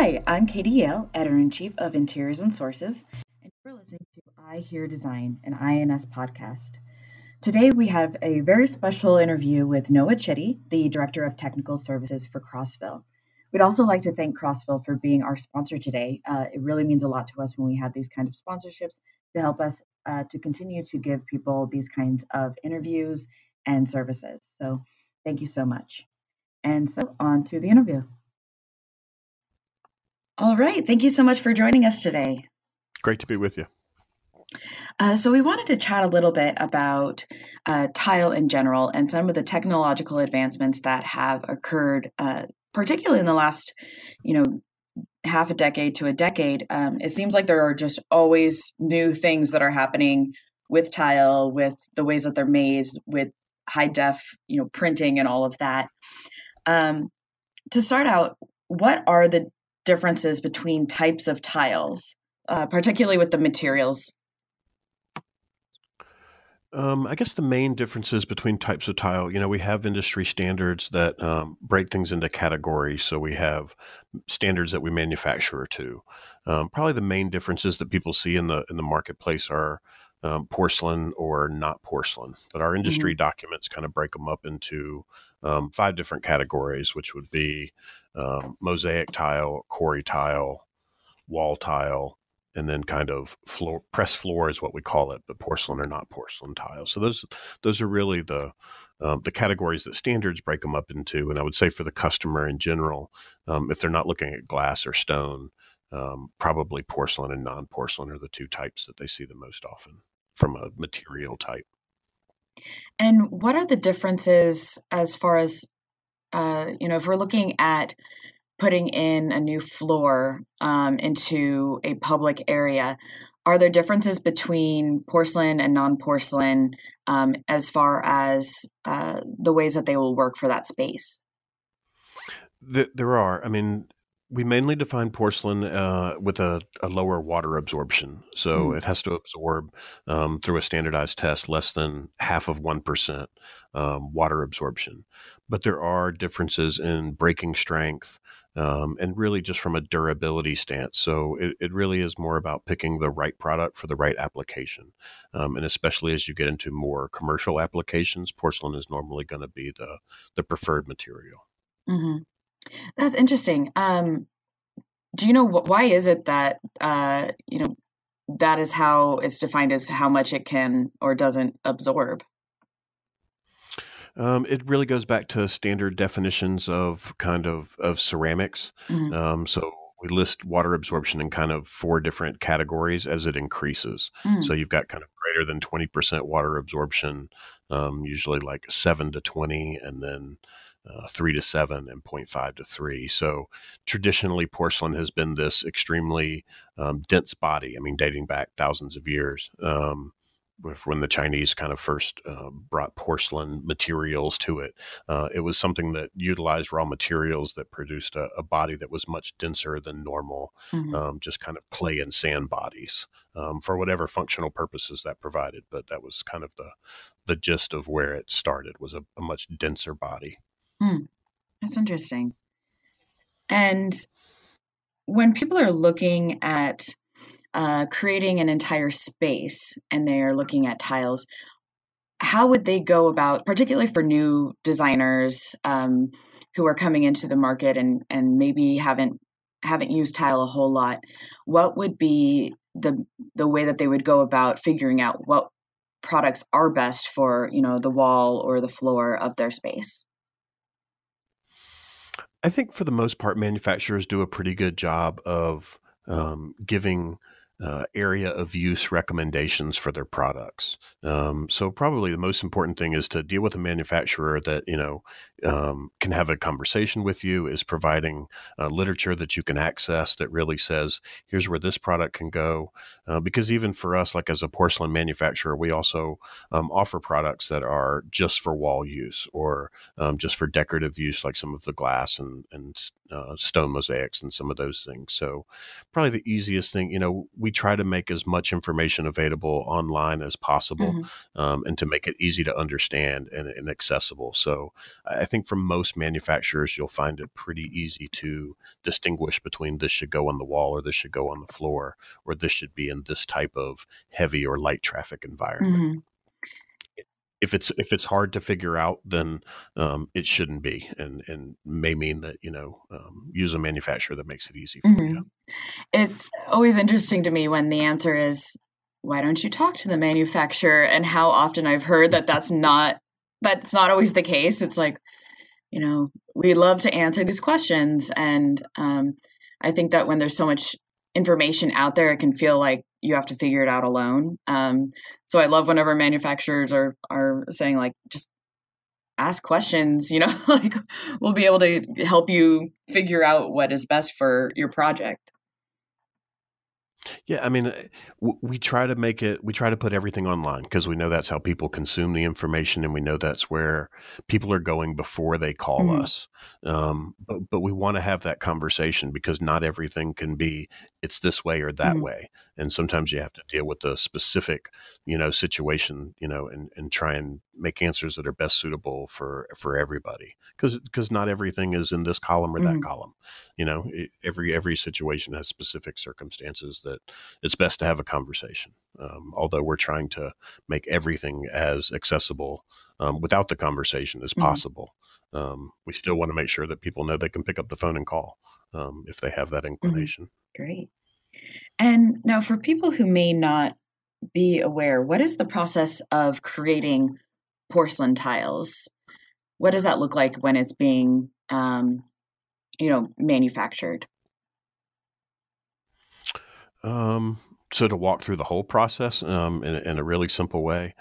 Hi, I'm Katie Yale, Editor-in-Chief of Interiors and Sources, and you're listening to I Hear Design, an INS podcast. Today we have a very special interview with Noah Chitty, the Director of Technical Services for Crossville. We'd also like to thank Crossville for being our sponsor today. It really means a lot to us when we have these kind of sponsorships to help us to continue to give people these kinds of interviews and services. So thank you so much. And so on to the interview. All right. Thank you so much for joining us today. Great to be with you. So we wanted to chat a little bit about tile in general and some of the technological advancements that have occurred, particularly in the last, half a decade to a decade. It seems like there are just always new things that are happening with tile, with the ways that they're made, with high def, printing and all of that. To start out, what are the differences between types of tiles, particularly with the materials? I guess the main differences between types of tile, we have industry standards that break things into categories. So we have standards that we manufacture to. Probably the main differences that people see in the marketplace are porcelain or not porcelain. But our industry documents kind of break them up into 5 different categories, which would be mosaic tile, quarry tile, wall tile, and then kind of floor, press floor is what we call it, but porcelain or not porcelain tile. So those are really the categories that standards break them up into. And I would say for the customer in general, if they're not looking at glass or stone, probably porcelain and non-porcelain are the 2 types that they see the most often from a material type. And what are the differences as far as, if we're looking at putting in a new floor into a public area, are there differences between porcelain and non-porcelain as far as the ways that they will work for that space? There are. We mainly define porcelain with a lower water absorption. So it has to absorb through a standardized test less than half of 1% water absorption. But there are differences in breaking strength and really just from a durability stance. So it really is more about picking the right product for the right application. And especially as you get into more commercial applications, porcelain is normally going to be the preferred material. Mm-hmm. That's interesting. Do you know why is it that, that is how it's defined as how much it can or doesn't absorb? It really goes back to standard definitions of ceramics. Mm-hmm. So we list water absorption in kind of 4 different categories as it increases. Mm-hmm. So you've got kind of greater than 20% water absorption, usually like 7 to 20, and then 3 to 7 and 0.5 to 3. So traditionally, porcelain has been this extremely dense body, dating back thousands of years, when the Chinese kind of first brought porcelain materials to it. It was something that utilized raw materials that produced a body that was much denser than normal, just kind of clay and sand bodies for whatever functional purposes that provided. But that was kind of the gist of where it started, was a much denser body. That's interesting. And when people are looking at creating an entire space and they are looking at tiles, how would they go about, particularly for new designers who are coming into the market and maybe haven't used tile a whole lot, what would be the way that they would go about figuring out what products are best for, the wall or the floor of their space? I think for the most part, manufacturers do a pretty good job of giving area of use recommendations for their products. So probably the most important thing is to deal with a manufacturer that, can have a conversation with you, is providing literature that you can access that really says, here's where this product can go. Because even for us, like as a porcelain manufacturer, we also offer products that are just for wall use or just for decorative use, like some of the glass and stone mosaics and some of those things. So probably the easiest thing, we we try to make as much information available online as possible, mm-hmm. And to make it easy to understand and accessible. So I think for most manufacturers, you'll find it pretty easy to distinguish between this should go on the wall or this should go on the floor, or this should be in this type of heavy or light traffic environment. Mm-hmm. If it's hard to figure out, then it shouldn't be, and may mean that, use a manufacturer that makes it easy for mm-hmm. you. It's always interesting to me when the answer is, why don't you talk to the manufacturer? And how often I've heard that that's not always the case. It's like, we love to answer these questions. And I think that when there's so much information out there, it can feel like you have to figure it out alone. So I love whenever manufacturers are saying, like, just ask questions, like we'll be able to help you figure out what is best for your project. Yeah. I mean, we try to put everything online because we know that's how people consume the information. And we know that's where people are going before they call mm-hmm. us. But we want to have that conversation because not everything can be, it's this way or that mm-hmm. way. And sometimes you have to deal with a specific, situation, and try and make answers that are best suitable for everybody. Because not everything is in this column or that mm-hmm. column. Every situation has specific circumstances that it's best to have a conversation. Although we're trying to make everything as accessible without the conversation as mm-hmm. possible. We still want to make sure that people know they can pick up the phone and call if they have that inclination. Mm-hmm. Great. And now for people who may not be aware, what is the process of creating porcelain tiles? What does that look like when it's being, manufactured? So to walk through the whole process in a really simple way,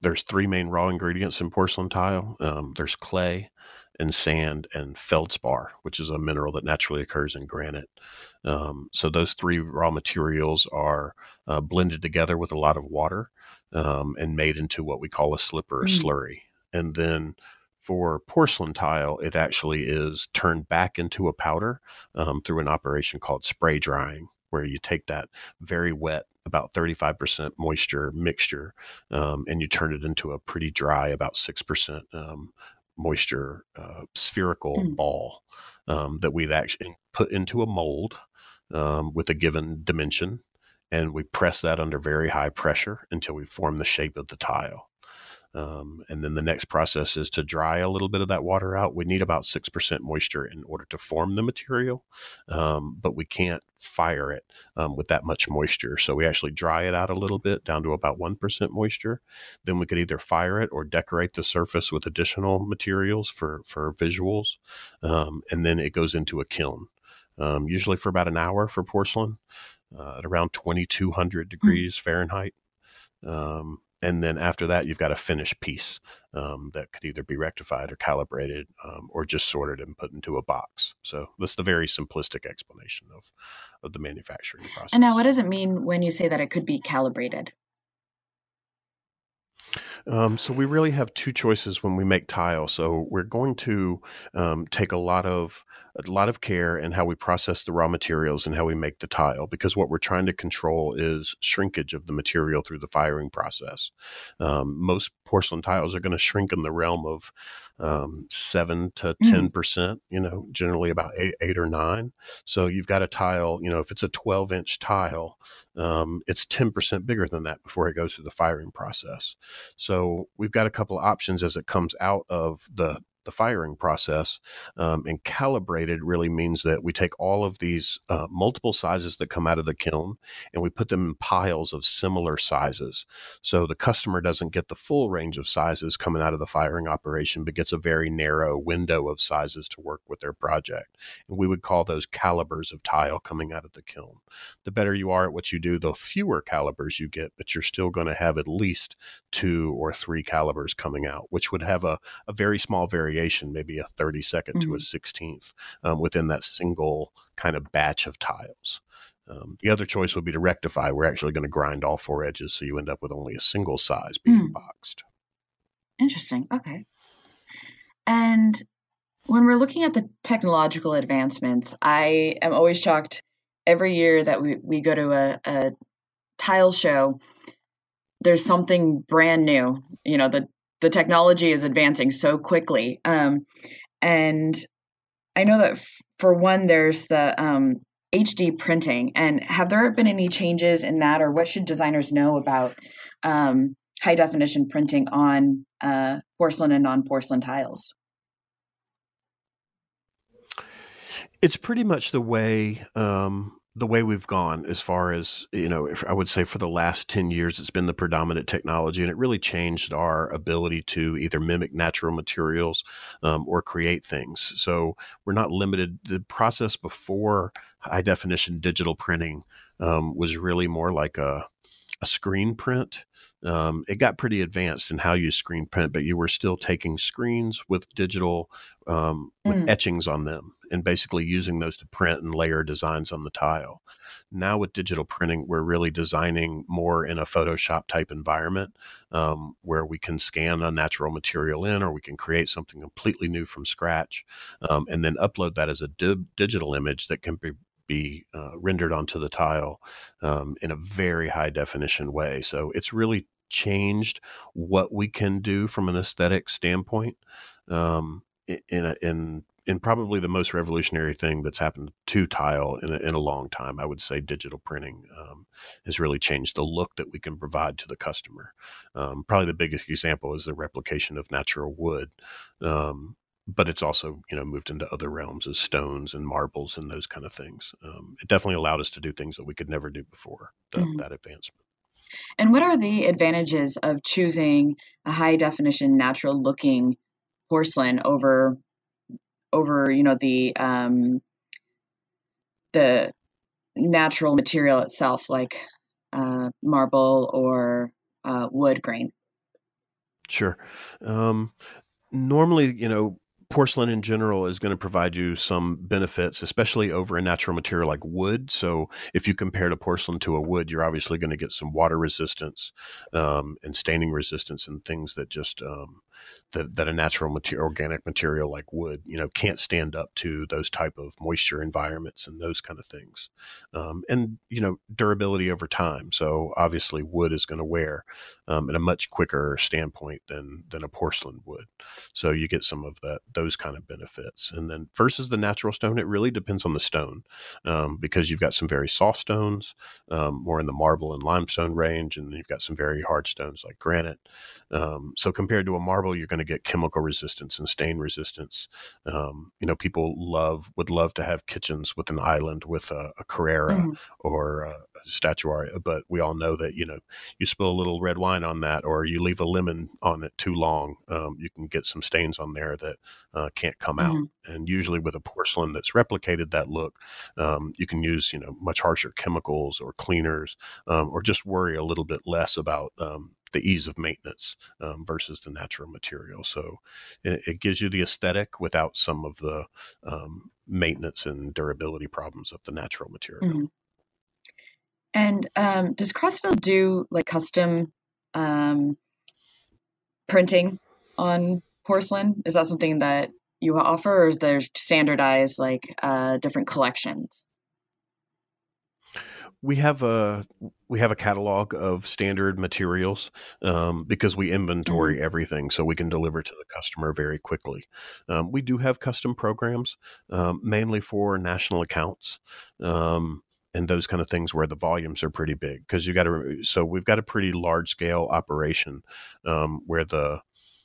there's three main raw ingredients in porcelain tile. There's clay and sand and feldspar, which is a mineral that naturally occurs in granite. So those three raw materials are blended together with a lot of water and made into what we call a slipper or mm-hmm. slurry. And then for porcelain tile, it actually is turned back into a powder through an operation called spray drying, where you take that very wet, about 35% moisture mixture, and you turn it into a pretty dry, about 6% moisture spherical ball that we've actually put into a mold with a given dimension. And we press that under very high pressure until we form the shape of the tile. And then the next process is to dry a little bit of that water out. We need about 6% moisture in order to form the material, but we can't fire it with that much moisture. So we actually dry it out a little bit down to about 1% moisture. Then we could either fire it or decorate the surface with additional materials for visuals. And then it goes into a kiln, usually for about an hour for porcelain at around 2200 degrees Fahrenheit. And then after that, you've got a finished piece that could either be rectified or calibrated or just sorted and put into a box. So that's the very simplistic explanation of the manufacturing process. And now what does it mean when you say that it could be calibrated? So we really have two choices when we make tile. So we're going to take a lot of care in how we process the raw materials and how we make the tile, because what we're trying to control is shrinkage of the material through the firing process. Most porcelain tiles are going to shrink in the realm of 7 to 10%, generally about eight or nine. So you've got a tile, if it's a 12-inch tile, it's 10% bigger than that before it goes through the firing process. So we've got a couple of options as it comes out of the firing process, and calibrated really means that we take all of these multiple sizes that come out of the kiln and we put them in piles of similar sizes. So the customer doesn't get the full range of sizes coming out of the firing operation, but gets a very narrow window of sizes to work with their project. And we would call those calibers of tile coming out of the kiln. The better you are at what you do, the fewer calibers you get, but you're still going to have at least 2 or 3 calibers coming out, which would have a very small variation, maybe a 32nd mm-hmm. to a 16th within that single kind of batch of tiles. The other choice would be to rectify. We're actually going to grind all 4 edges, so you end up with only a single size being boxed. Interesting. Okay. And when we're looking at the technological advancements, I am always shocked every year that we go to a tile show, there's something brand new. You know, the technology is advancing so quickly. And I know that for one, there's the HD printing. And have there been any changes in that, or what should designers know about high definition printing on porcelain and non-porcelain tiles? It's pretty much the way we've gone as far as, you know, I would say for the last 10 years, it's been the predominant technology, and it really changed our ability to either mimic natural materials or create things. So we're not limited. The process before high definition digital printing was really more like a screen print. It got pretty advanced in how you screen print, but you were still taking screens with digital, with etchings on them, and basically using those to print and layer designs on the tile. Now with digital printing, we're really designing more in a Photoshop type environment, where we can scan a natural material in, or we can create something completely new from scratch, and then upload that as a digital image that can be rendered onto the tile in a very high definition way. So it's really changed what we can do from an aesthetic standpoint, in probably the most revolutionary thing that's happened to tile in a long time. I would say digital printing has really changed the look that we can provide to the customer. Probably the biggest example is the replication of natural wood, but it's also, you know, moved into other realms as stones and marbles and those kind of things. It definitely allowed us to do things that we could never do before that advancement. And what are the advantages of choosing a high definition, natural looking porcelain over, you know, the natural material itself, like marble or wood grain? Sure. Normally, you know, porcelain in general is going to provide you some benefits, especially over a natural material like wood. So if you compare a porcelain to a wood, you're obviously going to get some water resistance and staining resistance and things that just that a natural material, organic material like wood, you know, can't stand up to those type of moisture environments and those kind of things. And, you know, durability over time. So obviously wood is going to wear at a much quicker standpoint than a porcelain would. So you get some of those kind of benefits. And then versus the natural stone, it really depends on the stone, because you've got some very soft stones, more in the marble and limestone range. And then you've got some very hard stones like granite. So compared to a marble, you're going to get chemical resistance and stain resistance. You know, people would love to have kitchens with an island with a Carrara or a Statuaria, but we all know that, you know, you spill a little red wine on that, or you leave a lemon on it too long, you can get some stains on there that can't come out. And usually with a porcelain that's replicated that look, you can use, you know, much harsher chemicals or cleaners, or just worry a little bit less about the ease of maintenance versus the natural material. So it gives you the aesthetic without some of the maintenance and durability problems of the natural material. And does Crossville do like custom printing on porcelain? Is that something that you offer, or is there standardized like different collections? We have a catalog of standard materials because we inventory everything, so we can deliver to the customer very quickly. We do have custom programs, mainly for national accounts and those kind of things where the volumes are pretty big, because so we've got a pretty large scale operation where the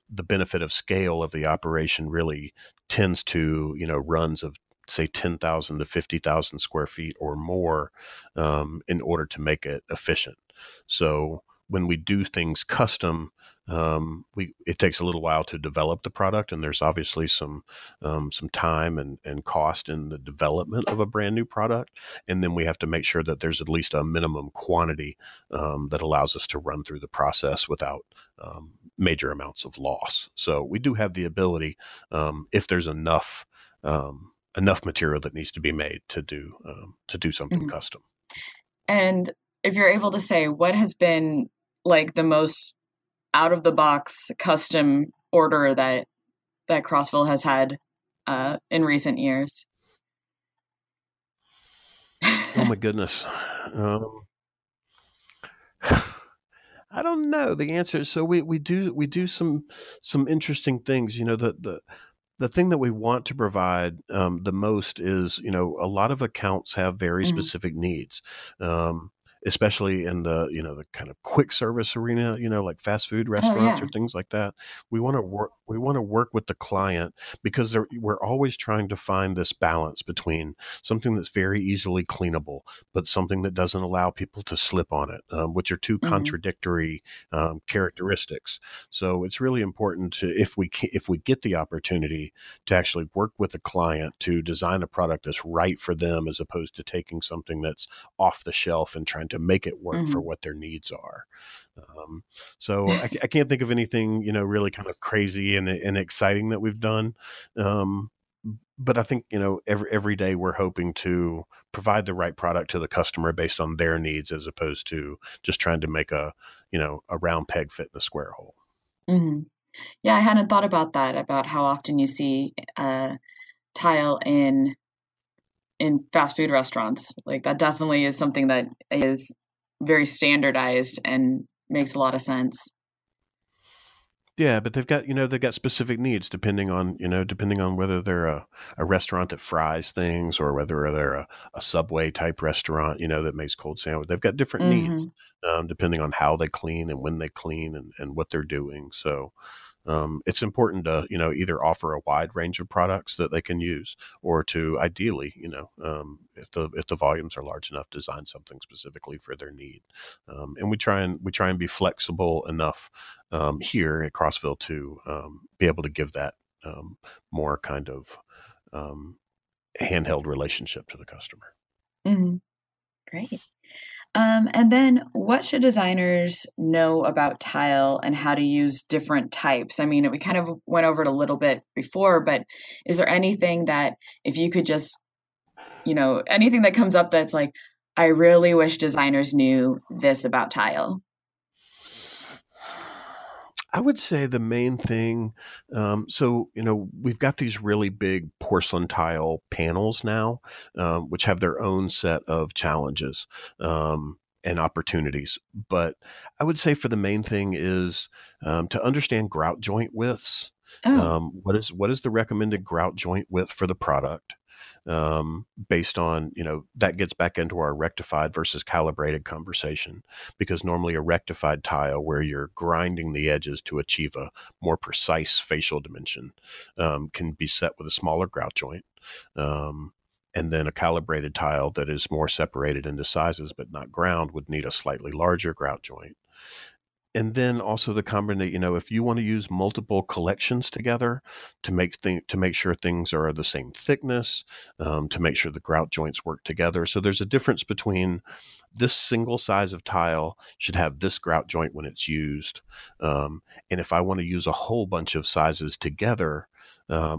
benefit of scale of the operation really tends to, you know, runs of say 10,000 to 50,000 square feet or more, in order to make it efficient. So when we do things custom, it takes a little while to develop the product, and there's obviously some time and cost in the development of a brand new product. And then we have to make sure that there's at least a minimum quantity that allows us to run through the process without major amounts of loss. So we do have the ability, if there's enough material that needs to be made to do something custom. And if you're able to say, what has been like the most out of the box custom order that Crossville has had in recent years? Oh my goodness. I don't know the answer. So we do some interesting things. You know, the thing that we want to provide the most is, you know, a lot of accounts have very specific needs, especially in the, you know, the kind of quick service arena, you know, like fast food restaurants or things like that. We want to work with the client, because we're always trying to find this balance between something that's very easily cleanable, but something that doesn't allow people to slip on it, which are two contradictory characteristics. So it's really important to, if we get the opportunity to actually work with the client to design a product that's right for them, as opposed to taking something that's off the shelf and trying to make it work for what their needs are. So I can't think of anything, you know, really kind of crazy and exciting that we've done. But I think, you know, every day we're hoping to provide the right product to the customer based on their needs, as opposed to just trying to make a, you know, a round peg fit in a square hole. Mm-hmm. Yeah. I hadn't thought about that, about how often you see tile in fast food restaurants. Like, that definitely is something that is very standardized and makes a lot of sense. Yeah, but they've got specific needs depending on whether they're a restaurant that fries things, or whether they're a Subway type restaurant, you know, that makes cold sandwich. They've got different needs depending on how they clean and when they clean and what they're doing. So it's important to, you know, either offer a wide range of products that they can use, or to ideally, you know, if the volumes are large enough, design something specifically for their need. And we try and be flexible enough here at Crossville to be able to give that more kind of handheld relationship to the customer. Mm-hmm. Great. And then, what should designers know about tile and how to use different types? I mean, we kind of went over it a little bit before, but is there anything that, if you could just, you know, anything that comes up that's like, I really wish designers knew this about tile? I would say the main thing, so, you know, we've got these really big porcelain tile panels now, which have their own set of challenges and opportunities. But I would say for the main thing is to understand grout joint widths. What is the recommended grout joint width for the product? Based on, you know, that gets back into our rectified versus calibrated conversation, because normally a rectified tile, where you're grinding the edges to achieve a more precise facial dimension, can be set with a smaller grout joint. And then a calibrated tile that is more separated into sizes, but not ground, would need a slightly larger grout joint. And then also the combination, you know, if you want to use multiple collections together to make sure things are the same thickness, to make sure the grout joints work together. So there's a difference between this single size of tile should have this grout joint when it's used. And if I want to use a whole bunch of sizes together,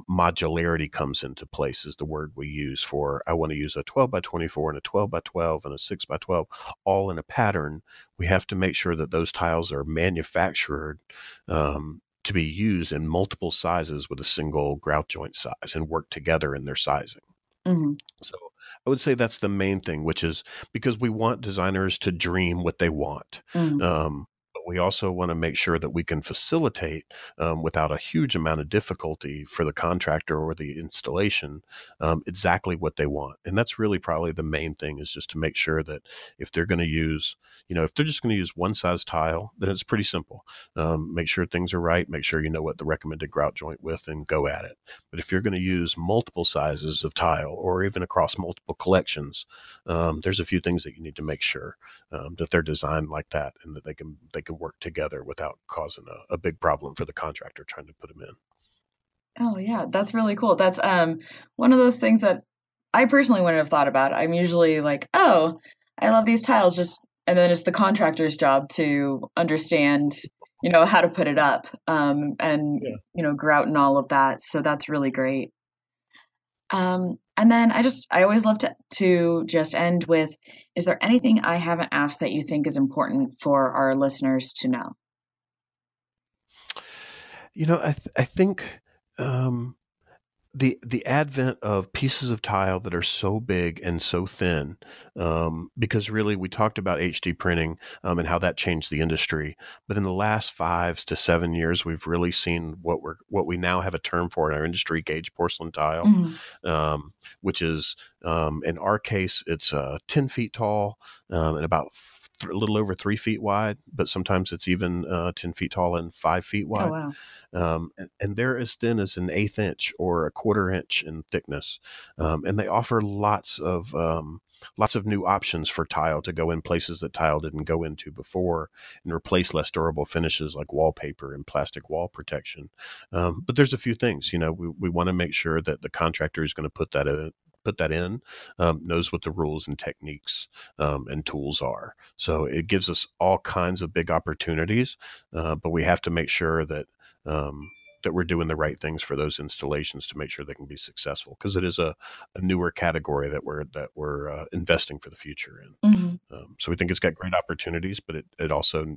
modularity comes into place, is the word we use for, I want to use a 12x24 and a 12x12 and a 6x12, all in a pattern. We have to make sure that those tiles are manufactured to be used in multiple sizes with a single grout joint size and work together in their sizing. Mm-hmm. So I would say that's the main thing, which is, because we want designers to dream what they want. Mm-hmm. We also want to make sure that we can facilitate without a huge amount of difficulty for the contractor or the installation exactly what they want. And that's really probably the main thing, is just to make sure that if they're going to use, you know, if they're just going to use one size tile, then it's pretty simple. Make sure things are right. Make sure you know what the recommended grout joint width, and go at it. But if you're going to use multiple sizes of tile, or even across multiple collections, there's a few things that you need to make sure that they're designed like that, and that they can work together without causing a big problem for the contractor trying to put them in. Oh yeah. That's really cool. That's one of those things that I personally wouldn't have thought about. I'm usually like, oh, I love these tiles, and then it's the contractor's job to understand, you know, how to put it up you know, grout and all of that. So that's really great. And then I always love to just end with, is there anything I haven't asked that you think is important for our listeners to know? You know, I think The advent of pieces of tile that are so big and so thin, because really we talked about HD printing and how that changed the industry. But in the last 5 to 7 years, we've really seen what we now have a term for in our industry, gauge porcelain tile, which is in our case, it's 10 feet tall and about a little over 3 feet wide, but sometimes it's even 10 feet tall and 5 feet wide. Oh, wow. And they're as thin as an 1/8 inch or a 1/4 inch in thickness. And they offer lots of new options for tile to go in places that tile didn't go into before and replace less durable finishes like wallpaper and plastic wall protection. But there's a few things, we want to make sure that the contractor is going to put that in, knows what the rules and techniques and tools are. So it gives us all kinds of big opportunities, but we have to make sure that that we're doing the right things for those installations to make sure they can be successful, because it is a newer category that we're investing for the future in. Mm-hmm. So we think it's got great opportunities, but it also,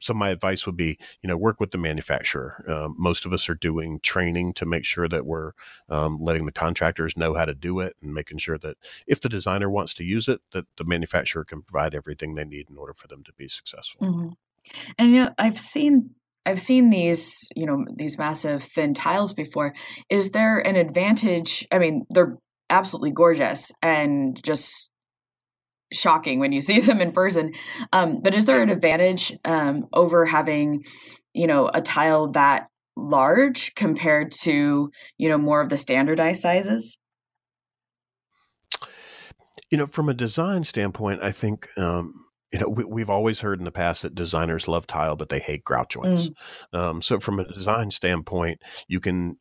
so my advice would be, work with the manufacturer. Most of us are doing training to make sure that we're letting the contractors know how to do it and making sure that if the designer wants to use it, that the manufacturer can provide everything they need in order for them to be successful. Mm-hmm. And I've seen these, these massive thin tiles before. Is there an advantage? I mean, they're absolutely gorgeous and just shocking when you see them in person. But is there an advantage over having, a tile that large compared to, more of the standardized sizes? From a design standpoint, I think, we've always heard in the past that designers love tile, but they hate grout joints. So from a design standpoint, you can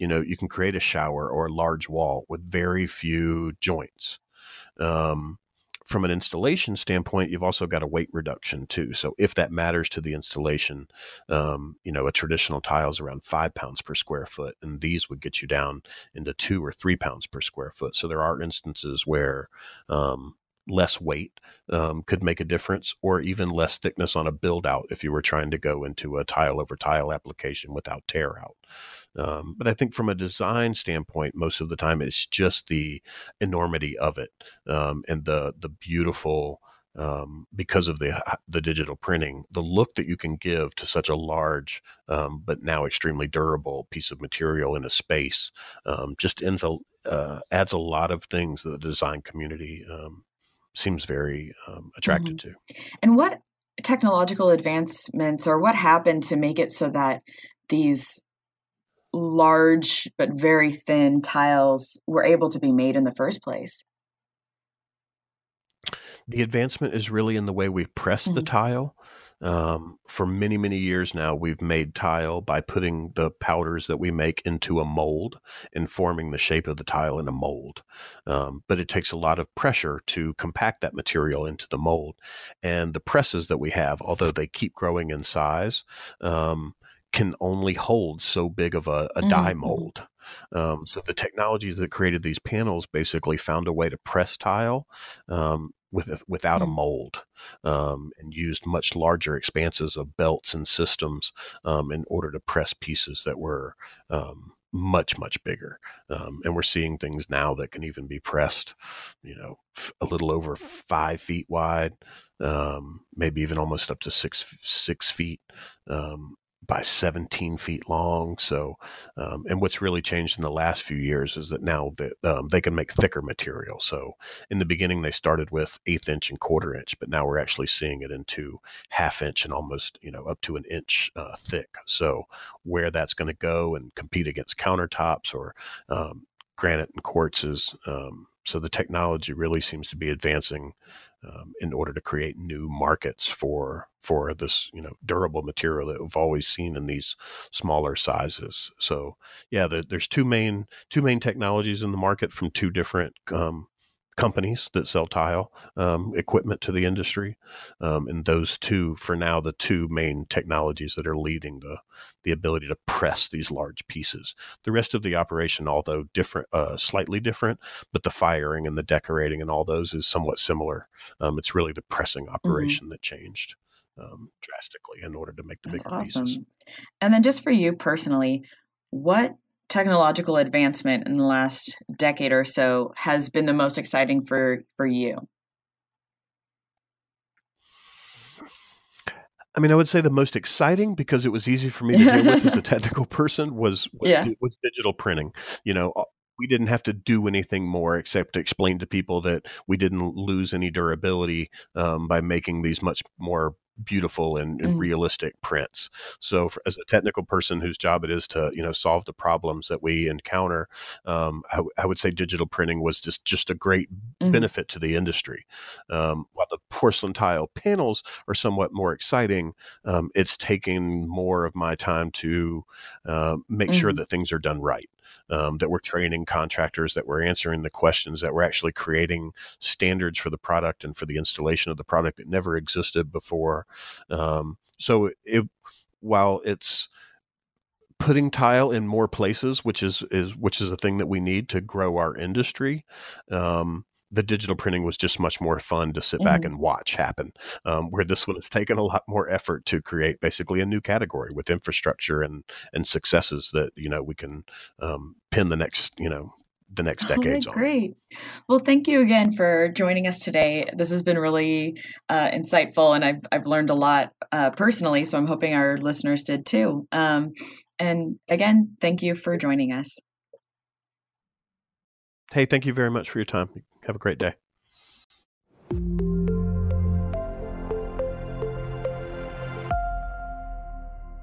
create a shower or a large wall with very few joints. From an installation standpoint, you've also got a weight reduction too. So if that matters to the installation, a traditional tile is around 5 pounds per square foot, and these would get you down into 2 or 3 pounds per square foot. So there are instances where, less weight could make a difference, or even less thickness on a build out if you were trying to go into a tile over tile application without tear out. But I think from a design standpoint, most of the time it's just the enormity of it and the beautiful, because of the digital printing, the look that you can give to such a large but now extremely durable piece of material in a space just adds a lot of things that the design community seems very attracted to. And what technological advancements or what happened to make it so that these large but very thin tiles were able to be made in the first place? The advancement is really in the way we press the tile. For many, many years now, we've made tile by putting the powders that we make into a mold and forming the shape of the tile in a mold. But it takes a lot of pressure to compact that material into the mold. And the presses that we have, although they keep growing in size, can only hold so big of a die mold. So the technologies that created these panels basically found a way to press tile without a mold, and used much larger expanses of belts and systems in order to press pieces that were much, much bigger. And we're seeing things now that can even be pressed, a little over 5 feet wide, maybe even almost up to six feet, by 17 feet long. So, and what's really changed in the last few years is that now that they can make thicker material. So in the beginning, they started with 1/8 inch and 1/4 inch, but now we're actually seeing it into 1/2 inch and almost, up to 1 inch thick. So where that's going to go and compete against countertops or granite and quartzes. So the technology really seems to be advancing in order to create new markets for this, durable material that we've always seen in these smaller sizes. So yeah, there's two main technologies in the market from two different companies that sell tile equipment to the industry. And those two, for now, the two main technologies that are leading the ability to press these large pieces. The rest of the operation, although slightly different, but the firing and the decorating and all those is somewhat similar. It's really the pressing operation that changed drastically in order to make the big pieces. And then just for you personally, what technological advancement in the last decade or so has been the most exciting for you? I mean, I would say the most exciting, because it was easy for me to deal with as a technical person, was digital printing. You know, we didn't have to do anything more except to explain to people that we didn't lose any durability by making these much more beautiful and realistic prints. So as a technical person whose job it is to, you know, solve the problems that we encounter, I would say digital printing was just a great benefit to the industry. While the porcelain tile panels are somewhat more exciting, it's taking more of my time to make sure that things are done right. That we're training contractors, that we're answering the questions, that we're actually creating standards for the product and for the installation of the product that never existed before. While it's putting tile in more places, which is a thing that we need to grow our industry, the digital printing was just much more fun to sit back and watch happen, where this one has taken a lot more effort to create basically a new category with infrastructure and successes that, you know, we can pin the next decades on. Great. Well, thank you again for joining us today. This has been really insightful, and I've learned a lot personally, so I'm hoping our listeners did too. And again, thank you for joining us. Hey, thank you very much for your time. Have a great day.